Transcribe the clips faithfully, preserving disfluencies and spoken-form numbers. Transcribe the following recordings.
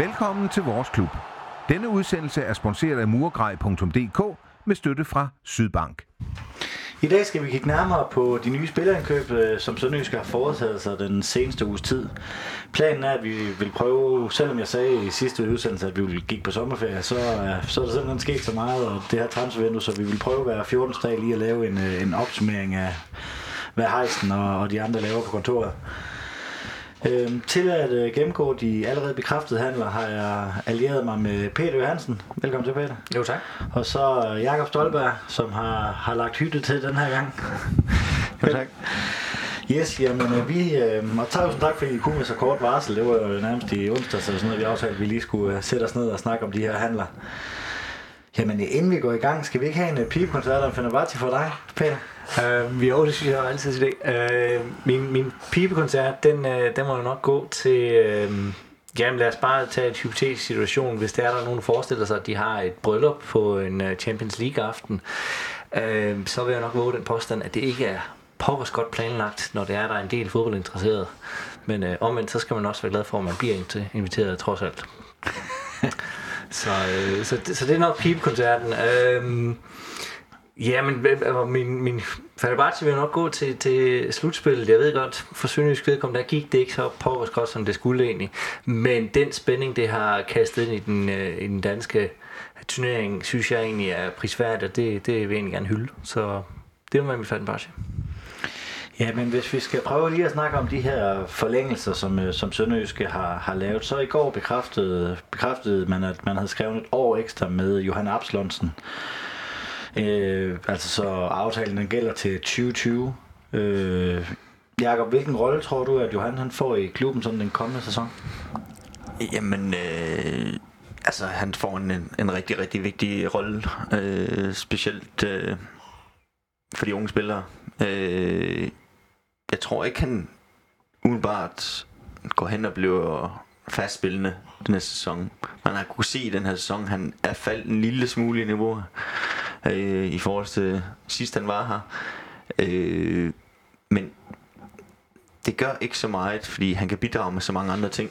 Velkommen til vores klub. Denne udsendelse er sponsoreret af murgrej punktum d k med støtte fra Sydbank. I dag skal vi kigge nærmere på de nye spillerindkøb, som Sønderjyske har foretaget sig den seneste uges tid. Planen er, at vi vil prøve, selvom jeg sagde i sidste udsendelse, at vi ville gik på sommerferie, så, så er der simpelthen sket så meget af det her transfervindue, så vi vil prøve hver fjortende dag lige at lave en, en opsummering af, hvad Heisen og, og de andre laver på kontoret. Øhm, til at øh, gennemgå de allerede bekræftede handler har jeg allieret mig med Peter Johansen. Velkommen til, Peter. Jo, tak. Og så øh, Jacob Stolberg, som har, har lagt hytte til den her gang. Jo, tak. Yes, jamen øh, vi... Øh, og tusind tak, fordi I kunne med så kort varsel. Det var jo nærmest i onsdag, så sådan noget, vi aftalte, at vi lige skulle øh, sætte os ned og snakke om de her handler. Jamen, inden vi går i gang, skal vi ikke have en pigekoncert om Fenerbahce for dig, Peter? Uh, jo, det synes jeg altid i dag. Uh, min min pibekoncert, den, uh, den må jo nok gå til... Uh, jamen, lad os bare tage et hypotetisk situation, hvis der er der nogen, der forestiller sig, at de har et bryllup på en Champions League-aften. Uh, så vil jeg nok våge den påstand, at det ikke er pokkers godt planlagt, når det er der er en del fodboldinteresserede. Men uh, omvendt, så skal man også være glad for, at man bliver inviteret trods alt. så, uh, så, så det er nok pibekoncerten. Uh, Ja, men min, min Fenerbahce vil nok gå til, til slutspillet. Jeg ved godt, for Sønderjysk vedkom, der gik det ikke så pokkers godt, som det skulle egentlig. Men den spænding, det har kastet ind i den, i den danske turnering, synes jeg egentlig er prisværdigt, og det, det vil jeg egentlig gerne hylde. Så det må være min Fenerbahce. Ja, men hvis vi skal prøve lige at snakke om de her forlængelser, som, som Sønderjyske har, har lavet, så i går bekræftede, bekræftede man, at man havde skrevet et år ekstra med Johan Absalonsen. Øh, altså så aftalen den gælder til tyve tyve. øh, Jakob, hvilken rolle tror du at Johan han får i klubben sådan den kommende sæson? Jamen øh, altså han får en, en rigtig rigtig vigtig rolle, øh, specielt øh, for de unge spillere. øh, Jeg tror ikke han umiddelbart går hen og bliver fastspillende den her sæson. Man har kunnet se i den her sæson, han er faldet en lille smule i niveau øh, i forhold til sidst han var her. Øh, men det gør ikke så meget, fordi han kan bidrage med så mange andre ting.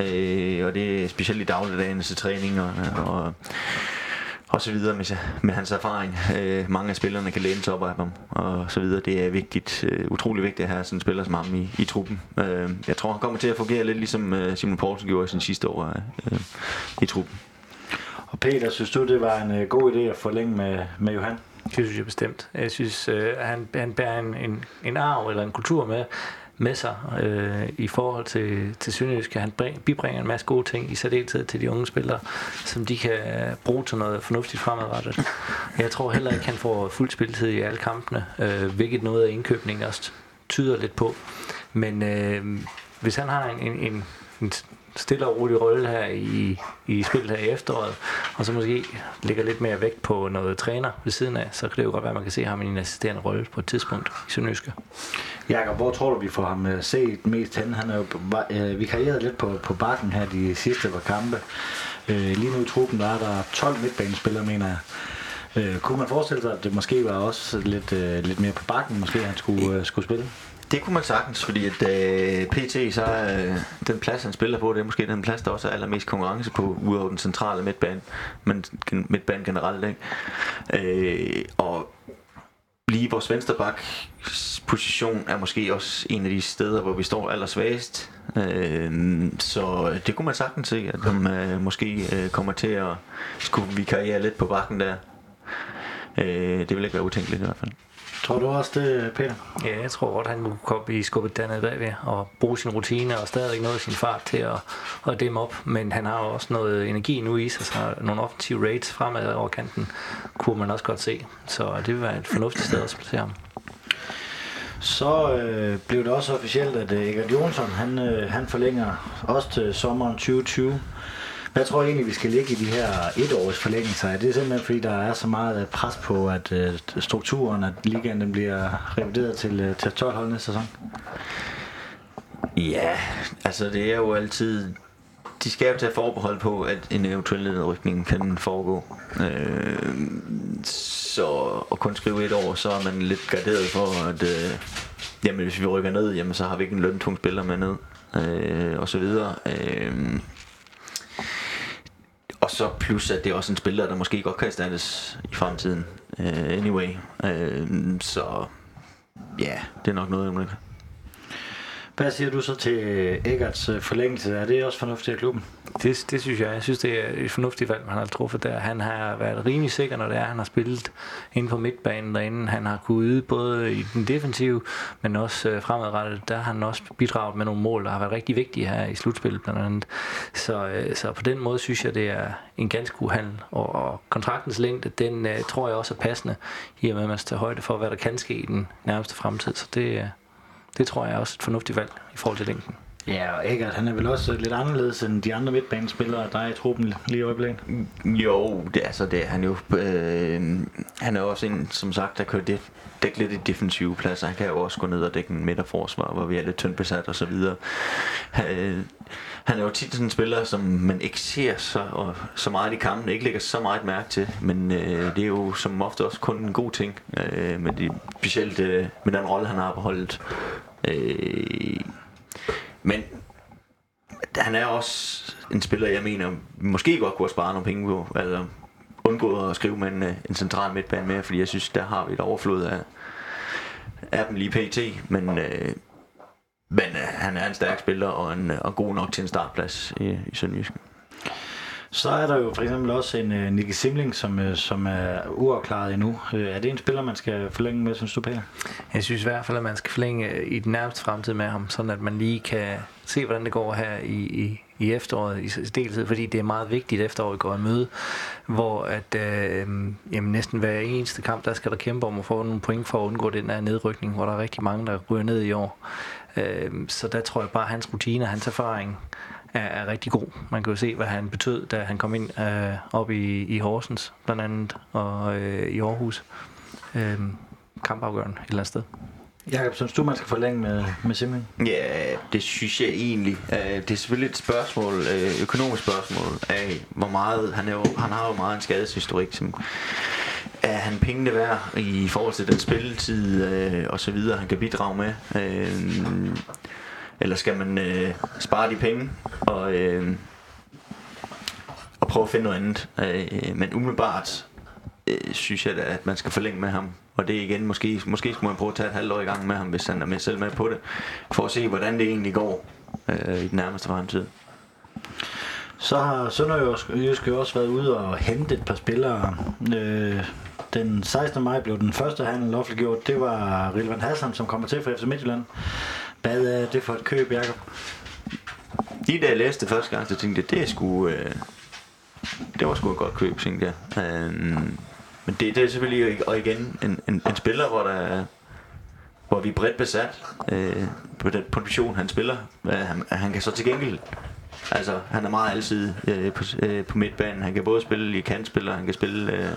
Øh, og det er specielt i dagligdagen til træning og, og, og så videre med, med hans erfaring. Øh, mange af spillerne kan læne sig op af ham og så videre. Det er vigtigt, øh, utrolig vigtigt at have sådan en spiller som ham i, i truppen. Øh, jeg tror han kommer til at fungere lidt ligesom øh, Simon Paulsen gjorde i sin sidste år øh, i truppen. Og Peter, synes du, det var en uh, god idé at forlænge med, med Johan? Det synes jeg bestemt. Jeg synes, uh, han, han bærer en, en, en arv eller en kultur med, med sig uh, i forhold til, til Sønderjysk. Han bring, bibringer en masse gode ting, i særdeleshed til de unge spillere, som de kan bruge til noget fornuftigt fremadrettet. Jeg tror heller ikke, han får fuld spilletid i alle kampene, uh, hvilket noget af indkøbningen også tyder lidt på. Men uh, hvis han har en... en, en, en stille og rolig rolle her i, i spillet her i efteråret, og så måske lægger lidt mere vægt på noget træner ved siden af, så kan det jo godt være, at man kan se ham i en assisterende rolle på et tidspunkt i Sønderjyske. Jakob, hvor tror du, vi får ham set mest henne? Han er jo øh, vikarieret lidt på, på bakken her de sidste par kampe. Øh, lige nu i truppen, der er der tolv midtbanespillere, mener jeg. Øh, kunne man forestille sig, at det måske var også lidt, øh, lidt mere på bakken, måske han skulle, øh, skulle spille? Det kunne man sagtens, fordi at øh, P T så øh, den plads han spiller på, det er måske den plads der også er allermest konkurrence på udover den centrale midtbane, men midtbane generelt, ikke? Øh, og lige vores vensterbaks position er måske også en af de steder hvor vi står allersvagest. Øh, så det kunne man sagtens se, at de øh, måske øh, kommer til at skulle vikariere lidt på bakken der. Øh, det vil ikke være utænkeligt i hvert fald. Tror du også det, Peter? Ja, jeg tror godt, han kunne komme i skubbet dernede bagved og bruge sin rutine og stadig noget af sin fart til at, at dæmme op. Men han har også noget energi nu i sig, så nogle offensive rates fremad over kanten kunne man også godt se. Så det vil være et fornuftigt sted at placere ham. Så øh, blev det også officielt, at øh, Erik Jonsson han, øh, han forlænger også til sommeren tyve tyve. Jeg tror egentlig, vi skal ligge i de her etårs forlængelser. Det er simpelthen, fordi der er så meget pres på, at strukturen, at ligaen den bliver revideret til, til tolv hold næste sæson? Ja, altså det er jo altid... De skal jo tage forbehold på, at en eventuel nedrykning kan foregå. Øh, så at kun skrive et år, så er man lidt garderet for, at øh, jamen, hvis vi rykker ned, jamen, så har vi ikke en løntung spiller med ned, øh, og så videre. Øh, så plus at det er også en spiller, der måske godt kan erstattes i fremtiden. Uh, anyway, uh, så ja, yeah, det er nok noget om det. Hvad siger du så til Eggerts forlængelse? Er det også fornuftigt af klubben? Det, det synes jeg. Jeg synes, det er et fornuftigt valg, han har truffet der. Han har været rimelig sikker, når det er, han har spillet inde på midtbanen derinde. Han har kunnet yde både i den defensive, men også fremadrettet. Der har han også bidraget med nogle mål, der har været rigtig vigtige her i slutspillet blandt andet. Så, så på den måde synes jeg, det er en ganske god handel. Og, og kontraktens længde, den tror jeg også er passende, i og med at man tager højde for, hvad der kan ske i den nærmeste fremtid. Så det Det tror jeg er også et fornuftigt valg i forhold til længden. Ja, og Egert, han er vel også lidt anderledes end de andre midtbanespillere, der er i truppen lige i øjeblikket? Jo, det, altså det er han jo. Øh, han er jo også en, som sagt, der kan det dække lidt i defensive pladser. Han kan jo også gå ned og dække en midterforsvar, hvor vi er lidt tyndt besat og så videre. Øh, han er jo tit sådan en spiller, som man ikke ser så, og, så meget i kampen, ikke lægger så meget mærke til. Men øh, det er jo som ofte også kun en god ting, øh, med de, specielt øh, med den rolle, han har beholdt. Øh, Men han er også en spiller, jeg mener, måske godt kunne spare nogle penge på, altså undgå at skrive med en, en central midtbane mere, fordi jeg synes, der har vi et overflod af, af dem lige pt. Men, øh, men øh, han er en stærk spiller og, en, og god nok til en startplads i, i Sønderjyske. Så er der jo for eksempel også en øh, Nikke Simling, som, øh, som er uafklaret endnu. Øh, er det en spiller, man skal forlænge med, synes du, Peter? Jeg synes i hvert fald, at man skal forlænge i den nærmeste fremtid med ham, sådan at man lige kan se, hvordan det går her i, i, i efteråret i deltid, fordi det er meget vigtigt, at efteråret går i møde, hvor at, øh, jamen næsten hver eneste kamp, der skal der kæmpe om at få nogle point for at undgå den her nedrykning, hvor der er rigtig mange, der ryger ned i år. Øh, så der tror jeg bare, at hans rutine og hans erfaring er rigtig god. Man kan jo se, hvad han betød, da han kom ind øh, op i, i Horsens, blandt andet, og øh, i Aarhus. Øh, kampafgørende et eller andet sted. Jacob, synes du, man skal forlænge med, med Simling? Ja, det synes jeg egentlig. Det er selvfølgelig et spørgsmål, økonomisk spørgsmål, af hvor meget, han, er jo, han har jo meget en skadeshistorik, som er han pengene værd i forhold til den spilletid øh, og så videre, han kan bidrage med. Øh, Eller skal man øh, spare de penge og, øh, og prøve at finde noget andet? Øh, men umiddelbart øh, synes jeg, at man skal forlænge med ham. Og det igen, måske, måske skulle man prøve at tage et halvt år i gang med ham, hvis han er med selv med på det. For at se, hvordan det egentlig går øh, i den nærmeste fremtid. Så har Sønderjyske også været ude og hente et par spillere. Øh, den sekstende maj blev den første handel offentliggjort. Det var Rilwan Hassan, som kommer til fra F C Midtjylland. Hvad er det for et køb, Jacob? De der jeg læste første gang, så tænkte jeg, det er sgu, øh, det var sgu et godt køb, tænkte jeg. Øh, men det, det er selvfølgelig, og igen, en, en, en spiller, hvor, der, hvor vi er bredt besat øh, på den position, han spiller. Øh, han, han kan så til gengæld, altså han er meget alsidig øh, på, øh, på midtbanen. Han kan både spille i kantspiller, han kan spille øh,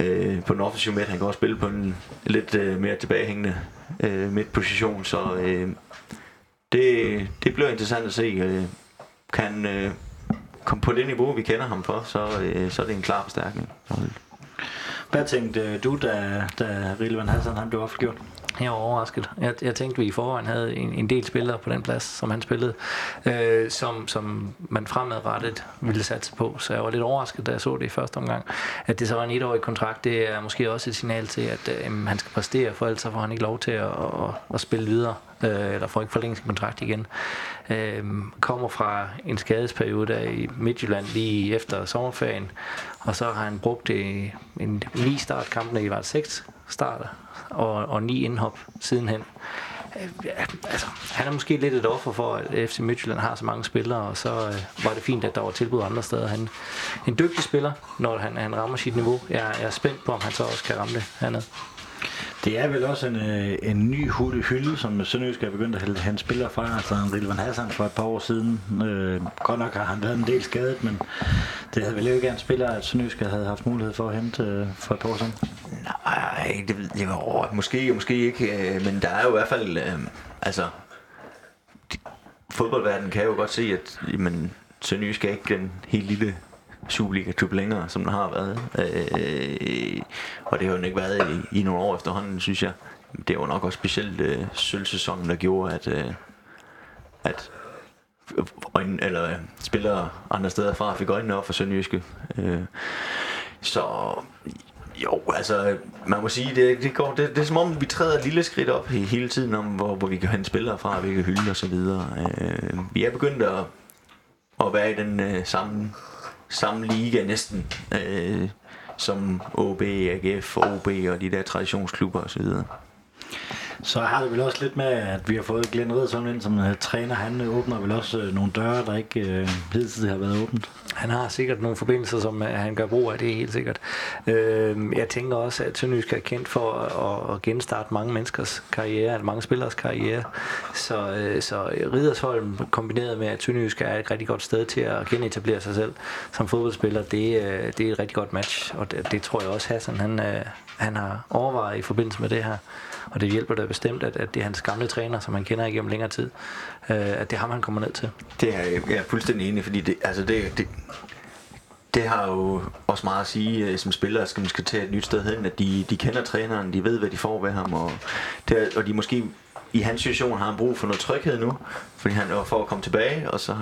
Øh, på den offensive midt, han kan også spille på en lidt øh, mere tilbagehængende øh, midtposition, så øh, det, det bliver interessant at se. Øh, kan øh, komme på det niveau, vi kender ham for, så, øh, så er det en klar forstærkning. Hvad tænkte du, da, da Rilwan Hassan han blev offentliggjort? Jeg var overrasket. Jeg, jeg tænkte, vi i forvejen havde en, en del spillere på den plads, som han spillede, øh, som, som man fremadrettet ville satse på. Så jeg var lidt overrasket, da jeg så det i første omgang. At det så var en etårig kontrakt, det er måske også et signal til, at øh, han skal præstere, for ellers får han ikke lov til at, at, at spille videre, øh, eller får ikke forlænget sin kontrakt igen. Øh, kommer fra en skadesperiode der i Midtjylland lige efter sommerferien, og så har han brugt øh, en ni startkamp, når de var seks starter, Og, og ni indhop sidenhen. Øh, altså, han er måske lidt et offer for, at F C Midtjylland har så mange spillere, og så øh, var det fint, at der var tilbud andre steder. Han en dygtig spiller, når han, han rammer sit niveau. Jeg, jeg er spændt på, om han så også kan ramme det hernede. Det er vel også en, øh, en ny hylde, som Sønderjyske er begyndt at hælde hans spillere fra. Altså Rilwan Hassan for et par år siden. Øh, godt nok har han været en del skadet, men det havde vel ikke været en spiller, at Sønderjyske havde haft mulighed for at hente øh, for et par år siden. Nej, det ved jeg jo. Måske, måske ikke. Øh, men der er jo i hvert fald, øh, altså, de, fodboldverdenen kan jo godt se, at jamen, Sønderjyske er ikke den helt lille Superliga-klub længere, som den har været. Øh, og det har jo ikke været i, i nogle år efterhånden, synes jeg. Det var nok også specielt øh, sølvsæsonen, der gjorde, at, øh, at øjne, eller spillere andre steder fra fik øjnene op for Sønderjyske. Øh, så jo, altså man må sige, det, det går, det, det er som om vi træder et lille skridt op hele tiden om, hvor, hvor vi kan hente spillere fra, hvilke hylder og så videre. Øh, vi er begyndt at, at være i den øh, samme, samme liga næsten, øh, som O B, A G F, O B og de der traditionsklubber og så videre. Så har det vel også lidt med, at vi har fået Glen Riddersholm ind som træner. Han åbner vel også nogle døre, der ikke øh, hidtil har været åbent. Han har sikkert nogle forbindelser, som han gør brug af, det er helt sikkert. Øh, jeg tænker også, at Sønderjysk er kendt for at, at genstarte mange menneskers karriere, eller mange spillers karriere. Så, øh, så Riddersholm kombineret med, at Sønderjysk er et rigtig godt sted til at genetablere sig selv som fodboldspiller, det, øh, det er et rigtig godt match. Og det, det tror jeg også Hassan, han, øh, han har overvejet i forbindelse med det her. Og det hjælper da bestemt, at, at det er hans gamle træner, som han kender igennem længere tid, øh, at det er ham, han kommer ned til. Det er jeg er fuldstændig enig, fordi det, altså det, det, det har jo også meget at sige, som spillere skal man skal tage et nyt sted hen, at de, de kender træneren, de ved, hvad de får ved ham, og, det, og de måske i hans situation har han brug for noget tryghed nu, fordi han er for at komme tilbage, og så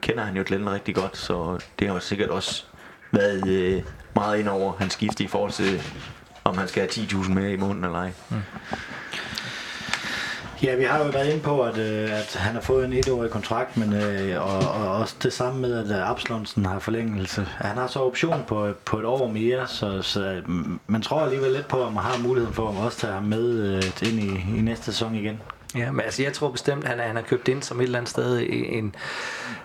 kender han jo Glenn rigtig godt, så det har jo sikkert også været øh, meget ind over hans skifte i forhold til, om han skal have ti tusind mere i måneden eller ej. Mm. Ja, vi har jo været inde på, at, at han har fået en etårig kontrakt, men og, og også det samme med, at Absalonsen har forlængelse. Han har så option på, på et år mere, så, så man tror alligevel lidt på, om man har muligheden for, at man også tager ham med ind i, i næste sæson igen. Ja, men altså jeg tror bestemt, at han, han har købt ind som et eller andet sted en,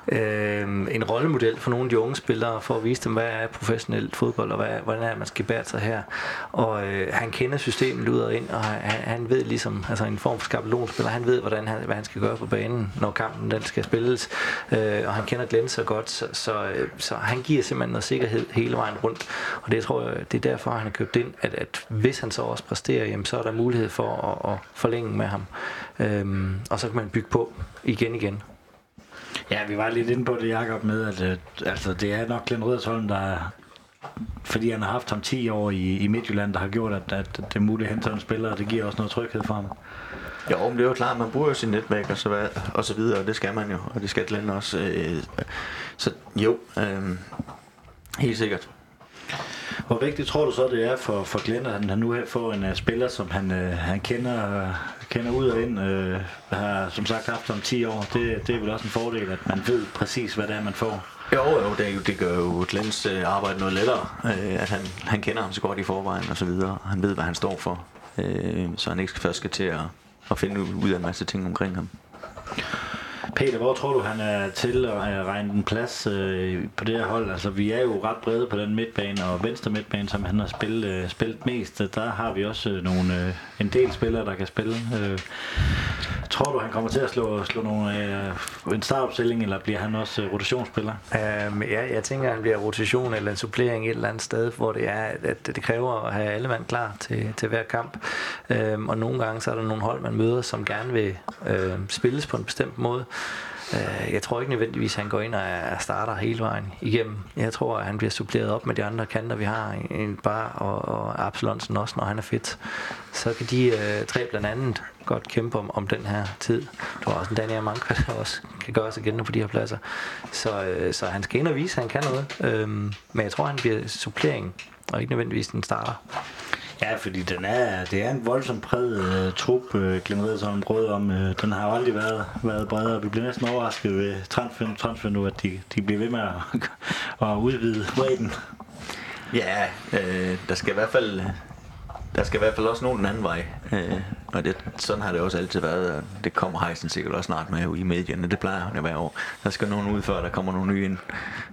øh, en rollemodel for nogle af de unge spillere, for at vise dem, hvad er professionelt fodbold, og hvad, hvordan er man skal bære sig her. Og øh, han kender systemet ud og ind, og han, han ved ligesom, altså en form for skabelonspiller, han ved, hvordan han, hvad han skal gøre på banen, når kampen den skal spilles, øh, og han kender Glenn så godt, så, så, så han giver simpelthen noget sikkerhed hele vejen rundt. Og det tror jeg, det er derfor, han har købt ind, at, at hvis han så også præsterer, jamen, så er der mulighed for at, at forlænge med ham. Øhm, og så kan man bygge på igen igen. Ja, vi var lidt inde på det, Jacob, med at øh, altså, det er nok Glen Riddersholm, der, fordi han har haft ham ti år i, i Midtjylland, der har gjort, at, at det er muligt at hente en spiller, og det giver også noget tryghed for ham. Jo, men det er jo klart, man bruger jo sin netværk og så, og så videre, og det skal man jo, og det skal Glen også. Øh, så jo, øh, helt sikkert. Hvor vigtigt tror du så, det er for, for Glenn, at han nu her får en uh, spiller, som han, uh, han kender, uh, kender ud og ind, uh, har som sagt haft om ti år? Det, det er vel også en fordel, at man ved præcis, hvad det er, man får. Jo, jo, det, er jo, det gør jo Glenns uh, arbejde noget lettere, uh, at han, han kender ham så godt i forvejen og så videre. Han ved, hvad han står for, uh, så han ikke først skal til at, at finde ud af en masse ting omkring ham. Peter, hvor tror du, han er til at regne en plads øh, på det her hold? Altså, vi er jo ret brede på den midtbane, og venstre midtbane, som han har spillet, øh, spillet mest, der har vi også nogle, øh, en del spillere, der kan spille. Øh, tror du, han kommer til at slå, slå nogle, øh, en startopstilling, eller bliver han også øh, rotationsspiller? Um, ja, jeg tænker, han bliver rotation eller en supplering et eller andet sted, hvor det er, at det kræver at have alle mand klar til, til hver kamp. Um, og nogle gange så er der nogle hold, man møder, som gerne vil øh, spilles på en bestemt måde. Jeg tror ikke nødvendigvis, at han går ind og starter hele vejen igennem. Jeg tror, at han bliver suppleret op med de andre kanter, vi har, en Bar og Absalonsen også, når han er fit. Så kan de øh, tre blandt andet godt kæmpe om, om den her tid. Du har også en Daniel Hartmann, der også kan gøre sig igen på de her pladser. Så, øh, så han skal ind og vise, at han kan noget. Øhm, men jeg tror, han bliver supplering, og ikke nødvendigvis den starter. Ja, fordi den er, det er en voldsomt bred uh, trup, uh, Glen Riddersholm brød om. Uh, den har jo aldrig været, været bredere. Vi bliver næsten overrasket ved transfer, transfer nu, at de, de bliver ved med at, at udvide bredden. Ja, øh, der skal i hvert fald der skal i hvert fald også nogen den anden vej. Øh, og det, sådan har det også altid været. Det kommer Heisen sikkert også snart med i medierne. Det plejer han jo hver år. Der skal nogen ud, før der kommer nogen nye ind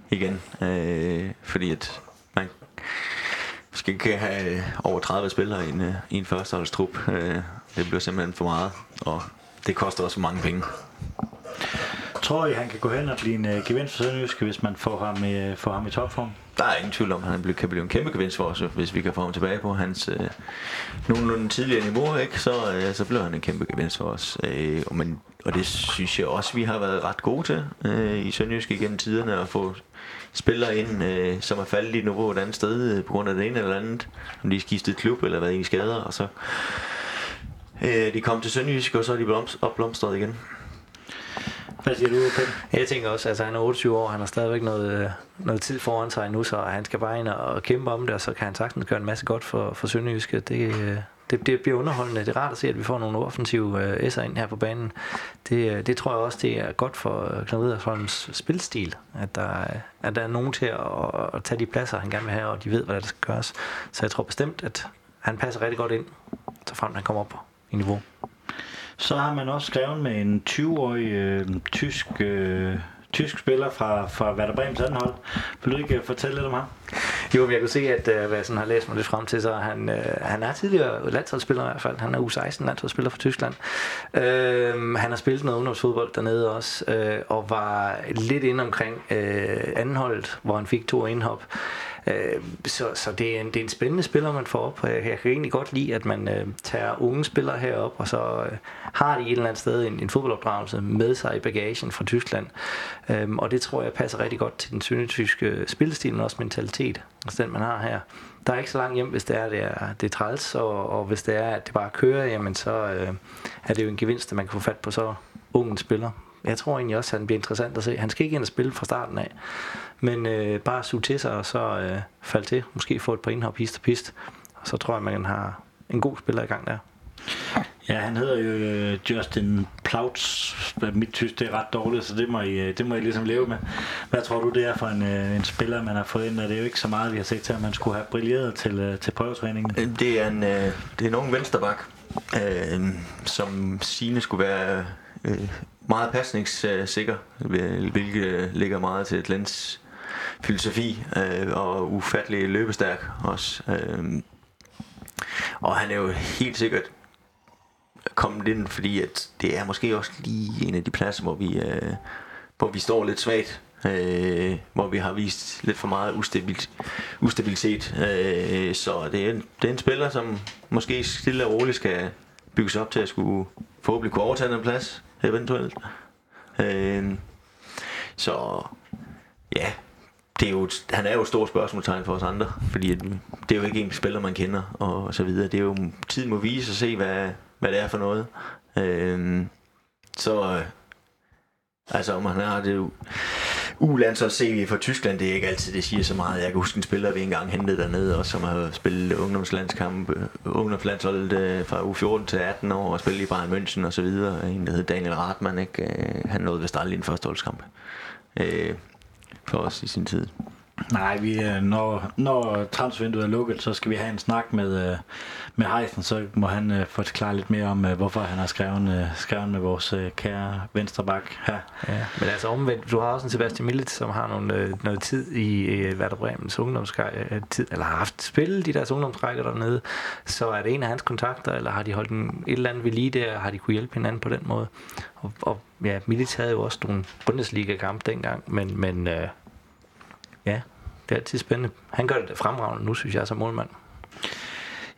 igen. Øh, fordi at man skal ikke have over tredive spillere i en, i en førsteholdstrup. Det bliver simpelthen for meget, og det koster også for mange penge. Tror I, han kan gå hen og blive en uh, gevinst for Sønderjyske, hvis man får ham, uh, får ham i topform? Der er ingen tvivl om, at han kan blive en kæmpe gevinst for os, hvis vi kan få ham tilbage på hans uh, nogenlunde tidligere niveau, ikke? Så, uh, så bliver han en kæmpe gevinst for os. Uh, og, men, og det synes jeg også, vi har været ret gode til uh, i Sønderjyske gennem tiderne, at få spillere ind, øh, som er faldet i et niveau et andet sted, øh, på grund af det ene eller andet, om de skiftede klub eller været i skader, og så øh, de kom til Sønderjysk, og så er de blomst- opblomstret igen. Hvad siger du, Peter? Jeg tænker også, at altså, han er otteogtyve år, han har stadigvæk noget, noget tid foran sig nu, så han skal bare ind og kæmpe om det, og så kan han sagtens gøre en masse godt for, for Sønderjyske. Det, det, det bliver underholdende. Det er rart at se, at vi får nogle offensive S'er ind her på banen. Det, det tror jeg også, det er godt for Glen Riddersholms spilstil, at der, at der er nogen til at, at tage de pladser, han gerne vil have, og de ved, hvad der skal gøres. Så jeg tror bestemt, at han passer rigtig godt ind, så frem han kommer op i niveau. Så har man også skrevet med en tyve-årig øh, tysk, øh, tysk spiller fra, fra Werder Bremens anden hold. Vil du ikke øh, fortælle lidt om ham? Jo, jeg kunne se, at øh, hvad jeg sådan har læst mig lidt frem til, så han, øh, han er tidligere landsholdsspiller i hvert fald. Han er U seksten landsholdsspiller for Tyskland. Øh, han har spillet noget ungdomsfodbold dernede også, øh, og var lidt inde omkring øh, anden holdet, hvor han fik to indhop. Så, så det, er en, det er en spændende spiller, man får op. Jeg kan egentlig godt lide, at man øh, tager unge spillere herop, og så øh, har de et eller andet sted en, en fodboldopdragelse med sig i bagagen fra Tyskland. Øhm, og det tror jeg passer rigtig godt til den sønderjyske spilstil, men også mentalitet, altså den man har her. Der er ikke så langt hjem, hvis det er, det er, det er træls, og, og hvis det er, at det bare kører, jamen så øh, er det jo en gevinst, at man kan få fat på så unge spillere. Jeg tror egentlig også, at han bliver interessant at se. Han skal ikke ind og spille fra starten af, men øh, bare suge til sig og så øh, falde til. Måske få et par indhop hist og pist. Og så tror jeg, man har en god spiller i gang der. Ja, han hedder jo øh, Justin Plautz. Mit tysk, det er ret dårligt, så det må I, det må I ligesom leve med. Hvad tror du, det er for en, øh, en spiller, man har fået ind? Og det er jo ikke så meget, vi har set til, at man skulle have brilleret til, øh, til prøvetræningen. Det er en, øh, det er en ung vensterbak, øh, som sine skulle være... Øh, meget pasningssikker, hvilket ligger meget til Glens filosofi, øh, og ufattelig løbestærk også. Øh. Og han er jo helt sikkert kommet ind, fordi at det er måske også lige en af de pladser, hvor vi, øh, hvor vi står lidt svagt, øh, hvor vi har vist lidt for meget ustabil, ustabilitet. Øh, så det er, en, det er en spiller, som måske stille og roligt skal bygges op til at skulle forhåbentlig kunne overtage en plads. Eventuelt. Øh, så ja, det er jo, han er jo et stort spørgsmålstegn for os andre, fordi det er jo ikke en spiller, man kender og så videre. Det er jo tiden må vise og se, hvad, hvad det er for noget. Øh, så øh, altså, om han har det U-landsholds-C V for Tyskland, det er ikke altid, det siger så meget. Jeg kan huske en spiller, vi engang hentede dernede, og som har spillet ungdomslandskampe, ungdomslandsholdet fra U fjorten til atten år, og spillet i Bayern München og så videre. En, der hed Daniel Hartmann, ikke? Han nåede vist aldrig en førsteholdskamp øh, for os i sin tid. Nej, vi, når, når transfervinduet er lukket, så skal vi have en snak med, med Heisen, så må han forklare lidt mere om, hvorfor han har skrevet, skrevet med vores kære venstreback her. Ja, men altså omvendt, du har også en Sebastian Millet, som har nogle, noget tid i Werder Bremens ungdomstid, eller har haft spillet i deres ungdomsrækker dernede, så er det en af hans kontakter, eller har de holdt en, et eller andet ved lige der, har de kunne hjælpe hinanden på den måde? Og, og ja, Millet havde jo også nogle Bundesliga-kamp dengang, men... men ja, det er altid spændende. Han gør det fremragende nu, synes jeg, som målmand.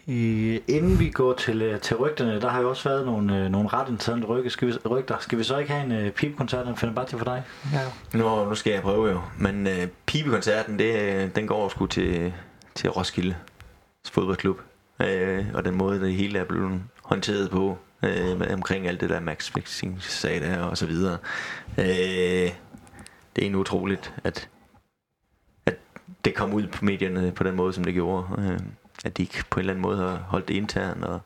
I, inden vi går til, til rygterne, der har jo også været nogle, nogle ret interessante rygter. Skal vi, rygter. Skal vi så ikke have en uh, pibekoncert, den finder bare til for dig? Ja. Nå, nu skal jeg prøve jo. Men uh, pibekoncerten, det, den går sgu til, til Roskilde fodboldklub. Uh, og den måde, det hele er blevet håndteret på, uh, omkring alt det der matchfixing-sag der og så videre. Uh, det er egentlig utroligt, at det kom ud på medierne på den måde, som det gjorde. Øh, at de ikke på en eller anden måde har holdt det internt, og,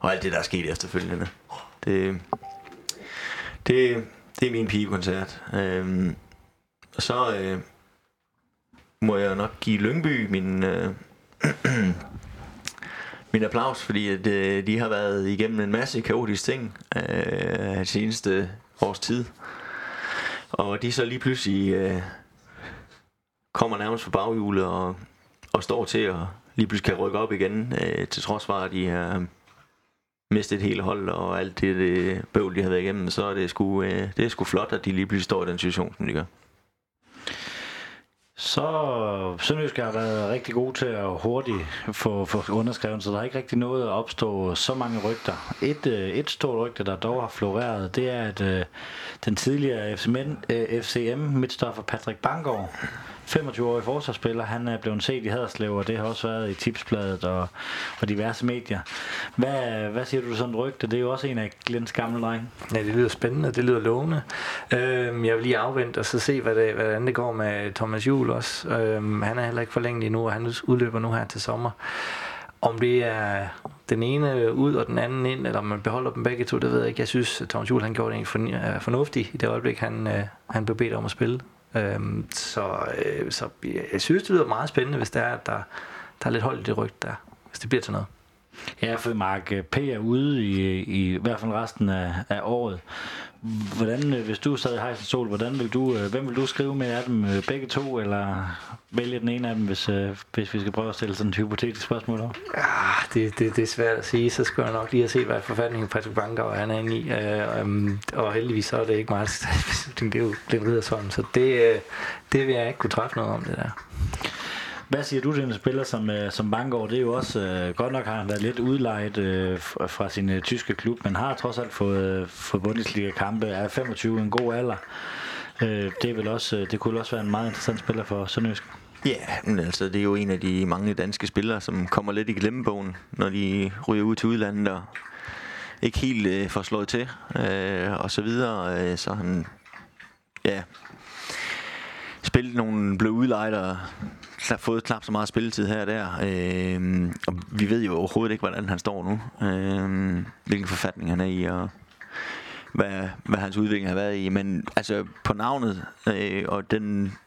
og alt det, der er sket efterfølgende. Det, det, det er min pigekoncert. Øh, og så øh, må jeg nok give Lyngby min, øh, min applaus, fordi at, øh, de har været igennem en masse kaotiske ting øh, det seneste års tid. Og de så lige pludselig... Øh, kommer nærmest på baghjulet og, og står til at lige pludselig kan rykke op igen, øh, til trods for, at de har mistet et helt hold og alt det, det bøvl, de har været igennem, så er det sgu, øh, det er sgu flot, at de lige pludselig står i den situation, som de gør. Så Sønderjyske har været rigtig gode til at hurtigt få, få underskrevet, så der er ikke rigtig noget at opstå så mange rygter. Et, et stort rygte, der dog har floreret, det er, at øh, den tidligere F C M midtstopper Patrick Banggaard, femogtyve-årig forsvarsspiller, han er blevet set i Haderslev, og det har også været i Tipsbladet og, og diverse medier. Hvad, hvad siger du til sådan et rygte? Det er jo også en af Glens gamle drenge. Ja, det lyder spændende, det lyder lovende. Øhm, jeg vil lige afvente og så se, hvad det, hvordan det går med Thomas Juhl også. Øhm, han er heller ikke forlænget endnu, og han udløber nu her til sommer. Om det er den ene ud og den anden ind, eller om man beholder dem begge to, det ved jeg ikke. Jeg synes, at Thomas Juhl, han gjorde det fornuftigt i det øjeblik, han, han blev bedt om at spille. Øhm, så, øh, så jeg synes, det lyder meget spændende, hvis det er, at der, der er lidt hold i det rygte der, hvis det bliver til noget. Ja, for Mark P. er ude i, i, i hvert fald resten af, af året. Hvordan, hvis du sad i Heisen Sol, hvordan vil du, hvem vil du skrive med af dem? Begge to, eller vælge den ene af dem, hvis, hvis vi skal prøve at stille sådan et hypotetisk spørgsmål op? Ah, det, det, det er svært at sige. Så skal jeg nok lige at se, hvad forfatningen Patrick Banggaard han er inde i. Øh, og heldigvis så er det ikke meget beslutning. Det er jo Glen Riddersholm, så det, det vil jeg ikke kunne træffe noget om, det der. Hvad siger du til en spiller som, som Banggaard? Det er jo også, øh, godt nok har han været lidt udlejet øh, fra sin øh, tyske klub, men har trods alt fået, øh, fået Bundesliga-kampe, er femogtyve, en god alder. Øh, det, vil også, det kunne også være en meget interessant spiller for Sønderjyske. Ja, yeah, men altså det er jo en af de mange danske spillere, som kommer lidt i glemmebogen, når de ryger ud til udlandet og ikke helt øh, får slået til øh, og så videre. Øh, så han, ja, spillet nogle, blev udlejet og har fået knap så meget spilletid her og der, øh, og vi ved jo overhovedet ikke, hvordan han står nu, øh, hvilken forfatning han er i, og hvad, hvad hans udvikling har været i, men altså på navnet, øh, og den,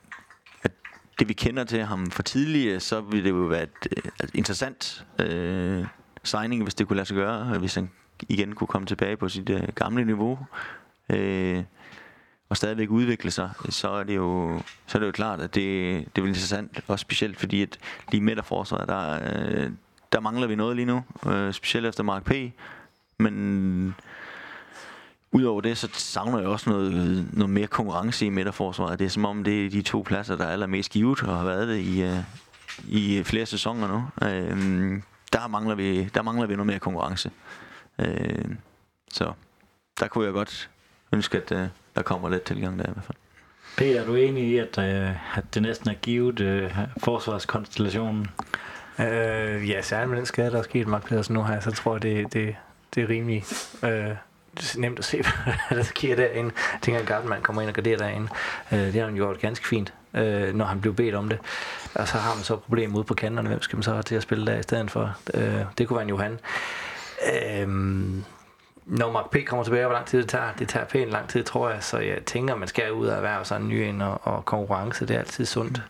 at det vi kender til ham for tidligere, så ville det jo være et, et interessant øh, signing, hvis det kunne lade sig gøre, hvis han igen kunne komme tilbage på sit øh, gamle niveau, øh, og stadigvæk udvikle sig, så er det jo, så er det jo klart, at det, det er interessant, også specielt fordi, at lige midt af forsvaret, der, der mangler vi noget lige nu, specielt efter Mark P. Men udover det, så savner jeg også noget, noget mere konkurrence i midt af forsvaret. Det er som om, det er de to pladser, der er allermest givet, og har været det i, i flere sæsoner nu. Der mangler vi, der mangler vi noget mere konkurrence. Så der kunne jeg godt ønske, at der kommer lidt tilgang der i hvert fald. Peter, er du enig i, at, øh, at det næsten er givet øh, forsvarskonstellationen? Øh, ja, særligt med den skade, der er sket Mark Pedersen nu her, så tror jeg, det, det, det er rimelig øh, nemt at se, hvad der sker derinde. Jeg tænker, at Gartman kommer ind og garderer derinde. Øh, det har han gjort ganske fint, øh, når han blev bedt om det. Og så har man så et problem ude på kanterne. Hvem skal man så have til at spille der i stedet for? Øh, det kunne være en Johan. Øh, Når Mark P. kommer tilbage, hvor lang tid det tager, det tager pænt lang tid, tror jeg, så jeg tænker, man skal ud og erhverve sig en ny ind, og, og konkurrence, det er altid sundt.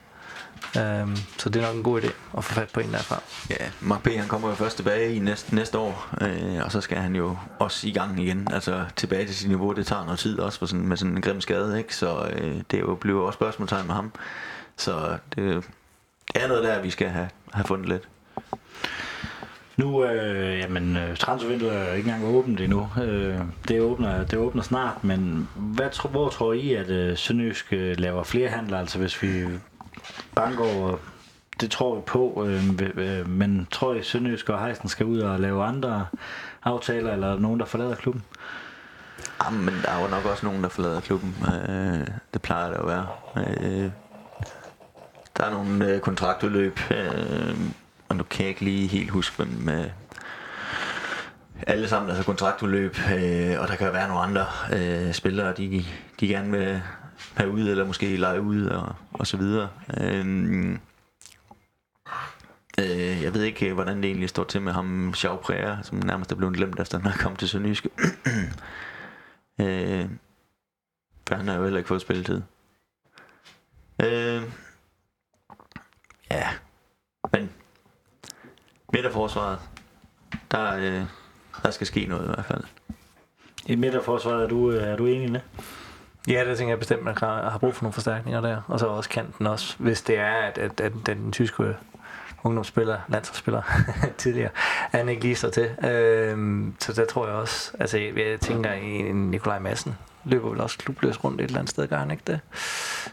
Um, så det er nok en god idé at få fat på en derfra. Ja, Mark P. han kommer jo først tilbage i næste, næste år, øh, og så skal han jo også i gang igen, altså tilbage til sit niveau, det tager noget tid også for sådan, med sådan en grim skade, ikke? Så øh, det er jo, bliver jo også spørgsmålstegn med ham, så det, det er noget der, vi skal have, have fundet lidt. Nu, øh, jamen, transfervinduet er ikke engang åbent endnu. Øh, det åbner, det åbner snart, men hvad tro, hvor tror I, at øh, Sønderjyske laver flere handler? Altså, hvis vi banker over, det tror vi på, øh, øh, men tror I, Sønderjyske og Heisen skal ud og lave andre aftaler, eller nogen, der forlader klubben? Jamen, men der er jo nok også nogen, der forlader klubben. Øh, det plejer det at være. Øh, der er nogle øh, kontraktudløb. Øh, Og nu kan jeg ikke lige helt huske, hvem øh, alle sammen, altså kontraktudløb, øh, og der kan være nogle andre øh, spillere, de, de gerne vil have ud, eller måske lege ud, og, og så videre. Øh, øh, jeg ved ikke, hvordan det egentlig står til med ham, Chau Préa, som nærmest er blevet glemt, efter han er kommet til Sønderjyske. øh, for han har jo heller ikke fået spilletid. Øh, ja, men midterforsvaret, der, øh, der skal ske noget i hvert fald. I midterforsvaret er du, er du enig med? Ja, det tænker jeg bestemt, man har brug for nogle forstærkninger der. Og så også kanten også, hvis det er, at, at, at den tyske ungdomsspiller, landsholdsspiller tidligere, han ikke lige står til. Øh, så der tror jeg også, altså jeg tænker i Nikolaj Madsen løber vel også klubløs rundt et eller andet sted, gør han ikke det?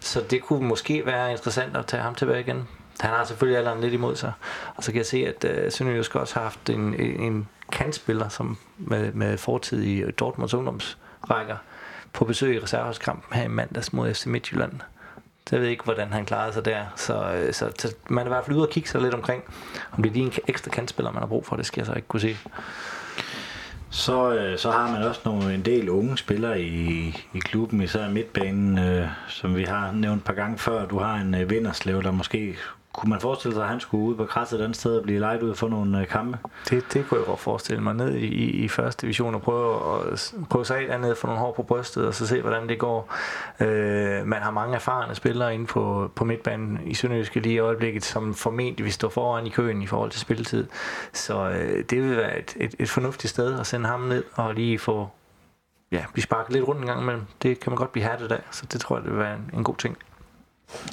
Så det kunne måske være interessant at tage ham tilbage igen. Han har selvfølgelig alderen lidt imod sig. Og så kan jeg se, at øh, Sønderjyske også har haft en, en kantspiller som med, med fortid i Dortmunds ungdomsrækker på besøg i reserveholdskampen her i mandags mod F C Midtjylland. Så jeg ved ikke, hvordan han klarede sig der. Så, så, så man er i hvert fald ude og kigge sig lidt omkring, om det er lige en ekstra kantspiller, man har brug for. Det skal jeg så ikke kunne se. Så, så har man også nogle, en del unge spillere i, i klubben, især midtbanen, øh, som vi har nævnt et par gange før. Du har en øh, Inderslev, der måske... Kunne man forestille sig, at han skulle ud på krasset et andet sted og blive lejet ud for nogle øh, kampe? Det, det kunne jeg godt forestille mig. Ned i, i, i første division og prøve, at, prøve sig af dernede, få nogle hår på brystet og så se, hvordan det går. Øh, man har mange erfarne spillere inde på, på midtbanen i Sønderjyske lige i øjeblikket, som formentlig vil stå foran i køen i forhold til spilletid. Så øh, det vil være et, et, et fornuftigt sted at sende ham ned og lige få ja, blive sparket lidt rundt en gang imellem. Det kan man godt blive hærdet af, så det tror jeg, det vil være en, en god ting.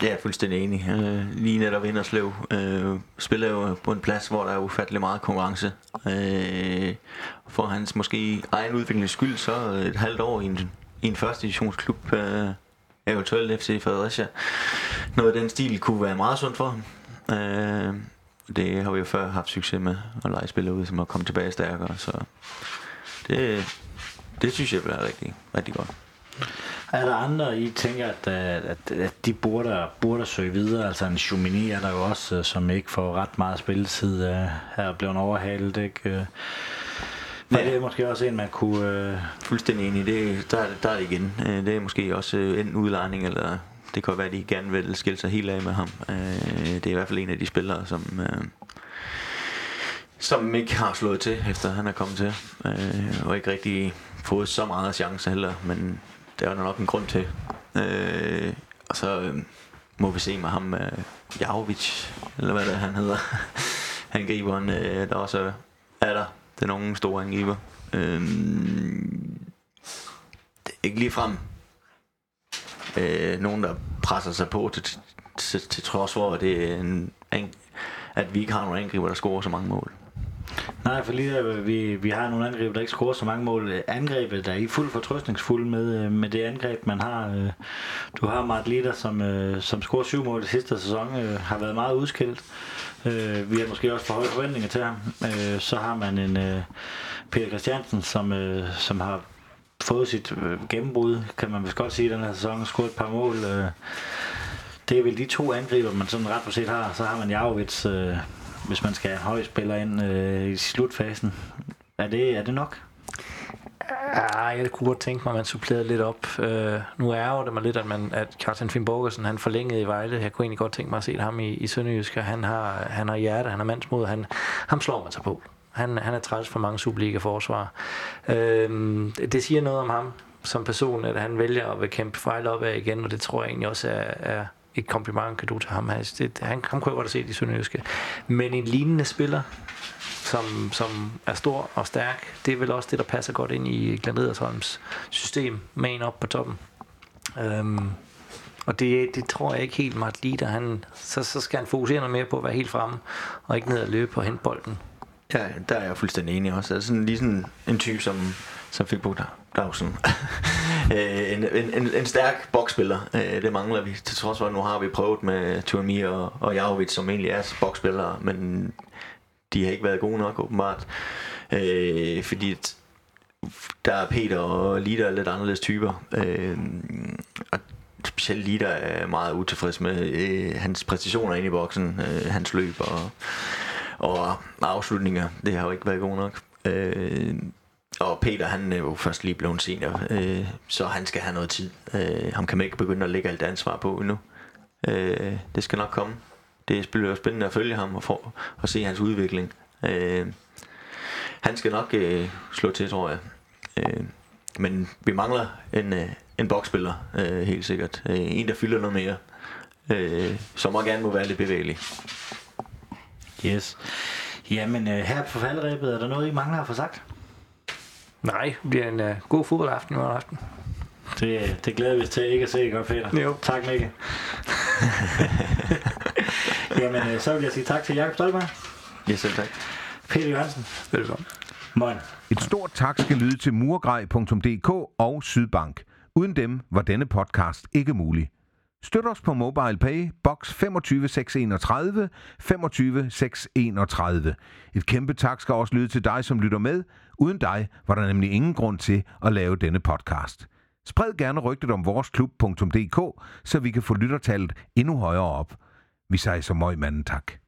Ja, jeg er fuldstændig enig. Øh, lige netop Inderslev øh, spiller jo på en plads, hvor der er ufattelig meget konkurrence. Øh, for hans måske egen udviklings skyld, så et halvt år i en, i en første divisionsklub, øh, eventuelt F C Fredericia. Noget af den stil kunne være meget sundt for ham. Øh, det har vi jo før haft succes med, at lege spillere ud, som har kommet tilbage stærkere. Så det, det synes jeg bliver rigtig, rigtig godt. Er der andre, I tænker, at, at, at de burde, burde søge videre? Altså en Chumini er der jo også, som ikke får ret meget spilletid her, blevet overhalet, ikke? Men ja. Det er måske også en, man kunne... Fuldstændig enig, det, der, der er det igen. Det er måske også enten udlejning, eller det kan være, at de gerne vil skille sig helt af med ham. Det er i hvert fald en af de spillere, som... som ikke har slået til, efter han er kommet til, øh, og ikke rigtig fået så meget chance heller, men der er nok en grund til. Øh, og så øh, må vi se med ham, øh, Jauvic, eller hvad det er, han hedder, angriberen, øh, der også er der, den unge store angriber. Øh, ikke ligefrem øh, nogen, der presser sig på, til, til, til trods for, at, det er en, at vi ikke har nogen angriber, der scorer så mange mål. Nej, for lige der, vi, vi har nogle angreb, der ikke scorer så mange mål. Angrebet der er i fuld fortrøstningsfuld med, med det angreb, man har. Du har Martin Leder, som, som scorer syv mål i sidste sæson, har været meget udskilt. Vi har måske også for høje forventninger til ham. Så har man en Peter Christiansen, som, som har fået sit gennembrud, kan man vist godt sige, den her sæson, scoret et par mål. Det er vel de to angriber, man sådan ret på set har. Så har man Jauvic, hvis man skal have en høj spiller ind øh, i slutfasen. Er det, er det nok? Ja, jeg kunne godt tænke mig, at man supplerede lidt op. Øh, nu ærger det mig lidt, at, man, at Carsten Finn Borgersen, han forlængede i Vejle. Jeg kunne egentlig godt tænke mig at se ham i, i Sønderjyske. Han har, han har hjerte, han har mandsmod. Han, ham slår man sig på. Han, han er træls for mange Superliga-forsvarer. Øh, det siger noget om ham som person, at han vælger at vil kæmpe fejl op af igen, og det tror jeg egentlig også er... er et kompliment, kan du til ham. Det, han, han kunne godt have set i Sønderjyske. Men en lignende spiller, som, som er stor og stærk, det er vel også det, der passer godt ind i Glen Riddersholms system, med en op på toppen. Øhm, og det, det tror jeg ikke helt Martin Leder. Han, så, så skal han fokusere noget mere på at være helt fremme, og ikke ned og løbe og hente bolden. Ja, der er jeg fuldstændig enig også. Altså sådan, lige sådan en type, som, som fik på der. Clausen. en, en, en stærk boksspiller, det mangler vi. Til trods for, at nu har vi prøvet med Turmi og, og Jauvic, som egentlig er boksspillere, men de har ikke været gode nok, åbenbart. Øh, fordi der er Peter og Leder er lidt anderledes typer. Øh, og specielt Leder er meget utilfreds med øh, hans præstationer inde i boksen, øh, hans løb og, og afslutninger. Det har jo ikke været gode nok. Øh, Og Peter, han er jo først lige blevet senior, øh, så han skal have noget tid. Øh, ham kan man ikke begynde at lægge alt ansvar på endnu. Øh, det skal nok komme. Det bliver spændende at følge ham og, for, og se hans udvikling. Øh, han skal nok øh, slå til, tror jeg. Øh, men vi mangler en, øh, en boksspiller, øh, helt sikkert. Øh, en, der fylder noget mere, øh, som også gerne må være lidt bevægelig. Yes. Jamen, øh, her på faldrebet, er der noget, I mangler at få sagt? Nej, det bliver en uh, god fodboldaften i morgen aften. Det, det glæder vi os til ikke at se, godt Peter? Jo. Tak, Mikke. Jamen, så vil jeg sige tak til Jacob Stolberg. Ja, selv tak. Peter Johansen. Velkommen. Morgen. Et stort tak skal lyde til murgrej punktum d k og Sydbank. Uden dem var denne podcast ikke mulig. Støt os på MobilePay, box to fem seks tre et, to fem seks tre et. Et kæmpe tak skal også lyde til dig, som lytter med. Uden dig var der nemlig ingen grund til at lave denne podcast. Spred gerne rygtet om vores klub punktum d k, så vi kan få lyttertallet endnu højere op. Vi siger så møj manden tak.